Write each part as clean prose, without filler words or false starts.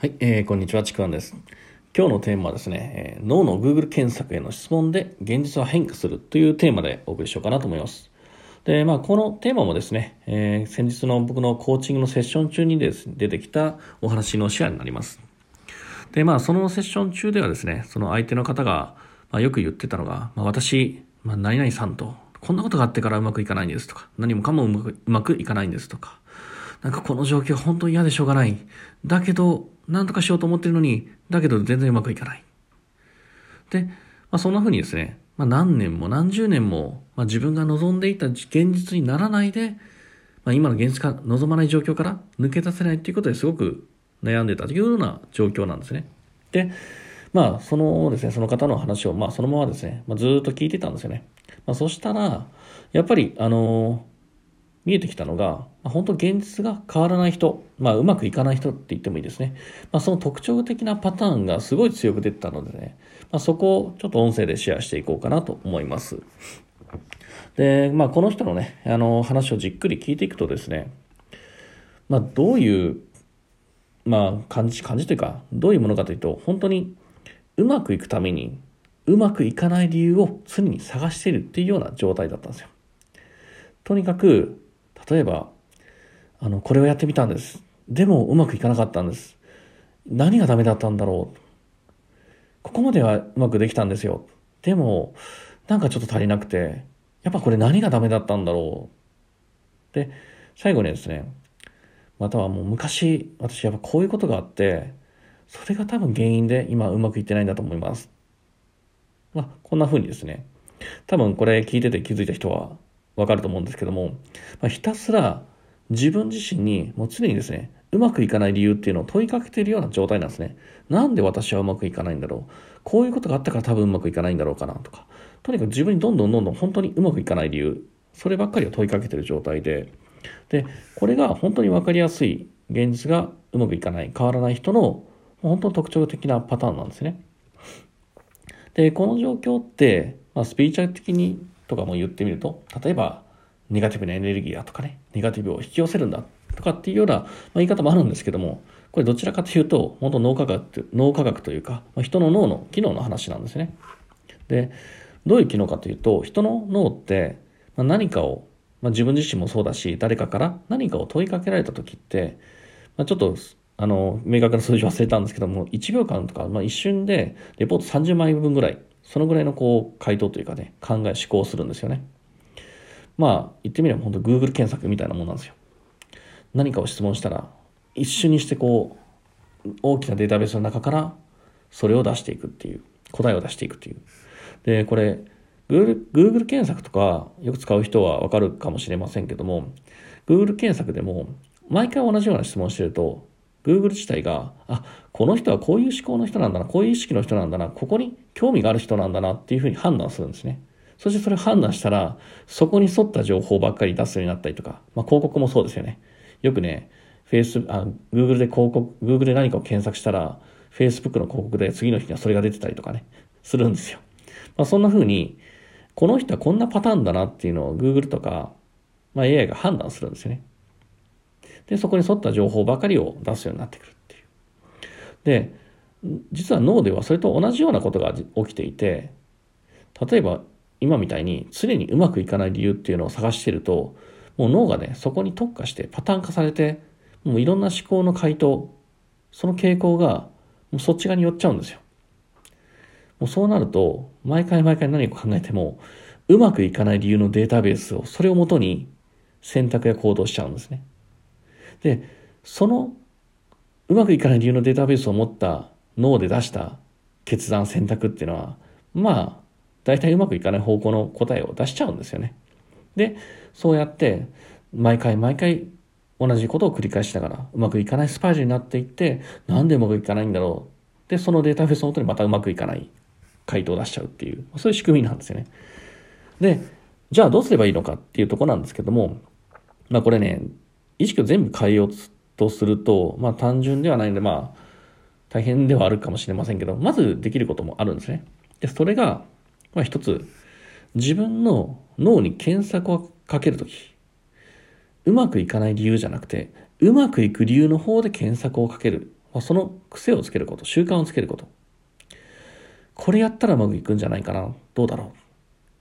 はい、こんにちは、ちくわんです。今日のテーマはですね、脳の Google 検索への質問で現実は変化するというテーマでお送りしようかなと思います。で、このテーマもですね、先日の僕のコーチングのセッション中にですね、出てきたお話のシェアになります。で、そのセッション中ではですね、その相手の方が、よく言ってたのが、私、何々さんと、こんなことがあってからうまくいかないんですとか、何もかもうまくいかないんですとか、なんかこの状況本当に嫌でしょうがない。だけど、何とかしようと思ってるのに、だけど全然うまくいかない。で、そんな風にですね、何年も何十年も、自分が望んでいた現実にならないで、今の現実から望まない状況から抜け出せないということですごく悩んでたというような状況なんですね。で、そのですね、その方の話を、そのままですね、ずっと聞いてたんですよね。そしたら、やっぱり、見えてきたのが、本当現実が変わらない人、うまくいかない人って言ってもいいですね。その特徴的なパターンがすごい強く出てたのでね、そこをちょっと音声でシェアしていこうかなと思います。で、この人のね、話をじっくり聞いていくとですね、どういう、感じというか、どういうものかというと、本当にうまくいくために、うまくいかない理由を常に探しているっていうような状態だったんですよ。とにかく、例えば、これをやってみたんです。でもうまくいかなかったんです。何がダメだったんだろう。ここまではうまくできたんですよ。でも、なんかちょっと足りなくて、やっぱこれ何がダメだったんだろう。で、最後にですね、またはもう昔、私やっぱこういうことがあって、それが多分原因で今うまくいってないんだと思います。こんな風にですね、多分これ聞いてて気づいた人は、わかると思うんですけども、ひたすら自分自身にもう常にですね、うまくいかない理由っていうのを問いかけているような状態なんですね。なんで私はうまくいかないんだろう。こういうことがあったから多分うまくいかないんだろうかなとか。とにかく自分にどんどん本当にうまくいかない理由、そればっかりを問いかけている状態で。で、これが本当にわかりやすい現実がうまくいかない、変わらない人の本当の特徴的なパターンなんですね。で、この状況って、スピリチュアル的にとかも言ってみると、例えばネガティブなエネルギーだとかね、ネガティブを引き寄せるんだとかっていうような、言い方もあるんですけども、これどちらかというと本当脳科学というか、人の脳の機能の話なんですね。で、どういう機能かというと、人の脳って、何かを、自分自身もそうだし、誰かから何かを問いかけられた時って、ちょっと明確な数字忘れたんですけども、1秒間とか、一瞬でレポート30枚分ぐらい、そのぐらいの回答というかね、考え、思考するんですよね。言ってみれば本当 Google 検索みたいなもんなんですよ。何かを質問したら、一瞬にして大きなデータベースの中から、それを出していくっていう、答えを出していくっていう。で、これ、Google 検索とか、よく使う人はわかるかもしれませんけども、Google 検索でも、毎回同じような質問してると、Google 自体が、この人はこういう思考の人なんだな、こういう意識の人なんだな、ここに興味がある人なんだなっていうふうに判断するんですね。そしてそれを判断したら、そこに沿った情報ばっかり出すようになったりとか、広告もそうですよね。よくね、Google で広告、Google で何かを検索したら、Facebook の広告で次の日にはそれが出てたりとかね、するんですよ。そんなふうに、この人はこんなパターンだなっていうのを Google とか、AI が判断するんですよね。で、そこに沿った情報ばかりを出すようになってくるっていう。で、実は脳ではそれと同じようなことが起きていて、例えば今みたいに常にうまくいかない理由っていうのを探していると、もう脳がね、そこに特化してパターン化されて、もういろんな思考の回答、その傾向がもうそっち側に寄っちゃうんですよ。もうそうなると、毎回何を考えても、うまくいかない理由のデータベースを、それをもとに選択や行動しちゃうんですね。で、そのうまくいかない理由のデータベースを持った脳で出した決断選択っていうのは、大体うまくいかない方向の答えを出しちゃうんですよね。で、そうやって毎回同じことを繰り返しながらうまくいかないスパイラルになっていって、なんでうまくいかないんだろう。で、そのデータベースの元にまたうまくいかない回答を出しちゃうっていう、そういう仕組みなんですよね。で、じゃあどうすればいいのかっていうところなんですけども、これね、意識を全部変えようとすると、単純ではないので、大変ではあるかもしれませんけど、まずできることもあるんですね。で、それが、一つ、自分の脳に検索をかけるとき、うまくいかない理由じゃなくて、うまくいく理由の方で検索をかける。その癖をつけること、習慣をつけること。これやったらうまくいくんじゃないかな。どうだろう。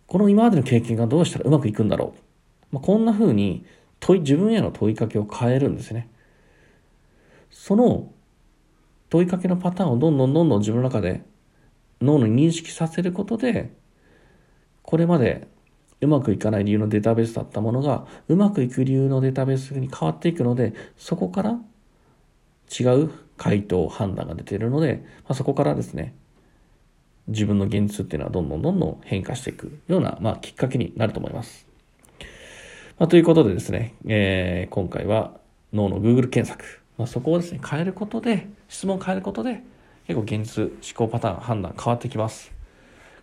この今までの経験がどうしたらうまくいくんだろう。こんな風に自分への問いかけを変えるんですね。その問いかけのパターンをどんどん自分の中で脳に認識させることで、これまでうまくいかない理由のデータベースだったものがうまくいく理由のデータベースに変わっていくので、そこから違う回答判断が出ているので、そこからですね、自分の現実っていうのはどんどん変化していくような、きっかけになると思います。ということでですね、今回は脳の Google 検索、そこをですね変えることで、質問を変えることで結構現実、思考パターン、判断変わってきます。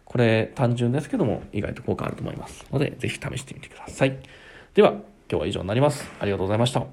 これ単純ですけども意外と効果あると思いますので、ぜひ試してみてください。では今日は以上になります。ありがとうございました。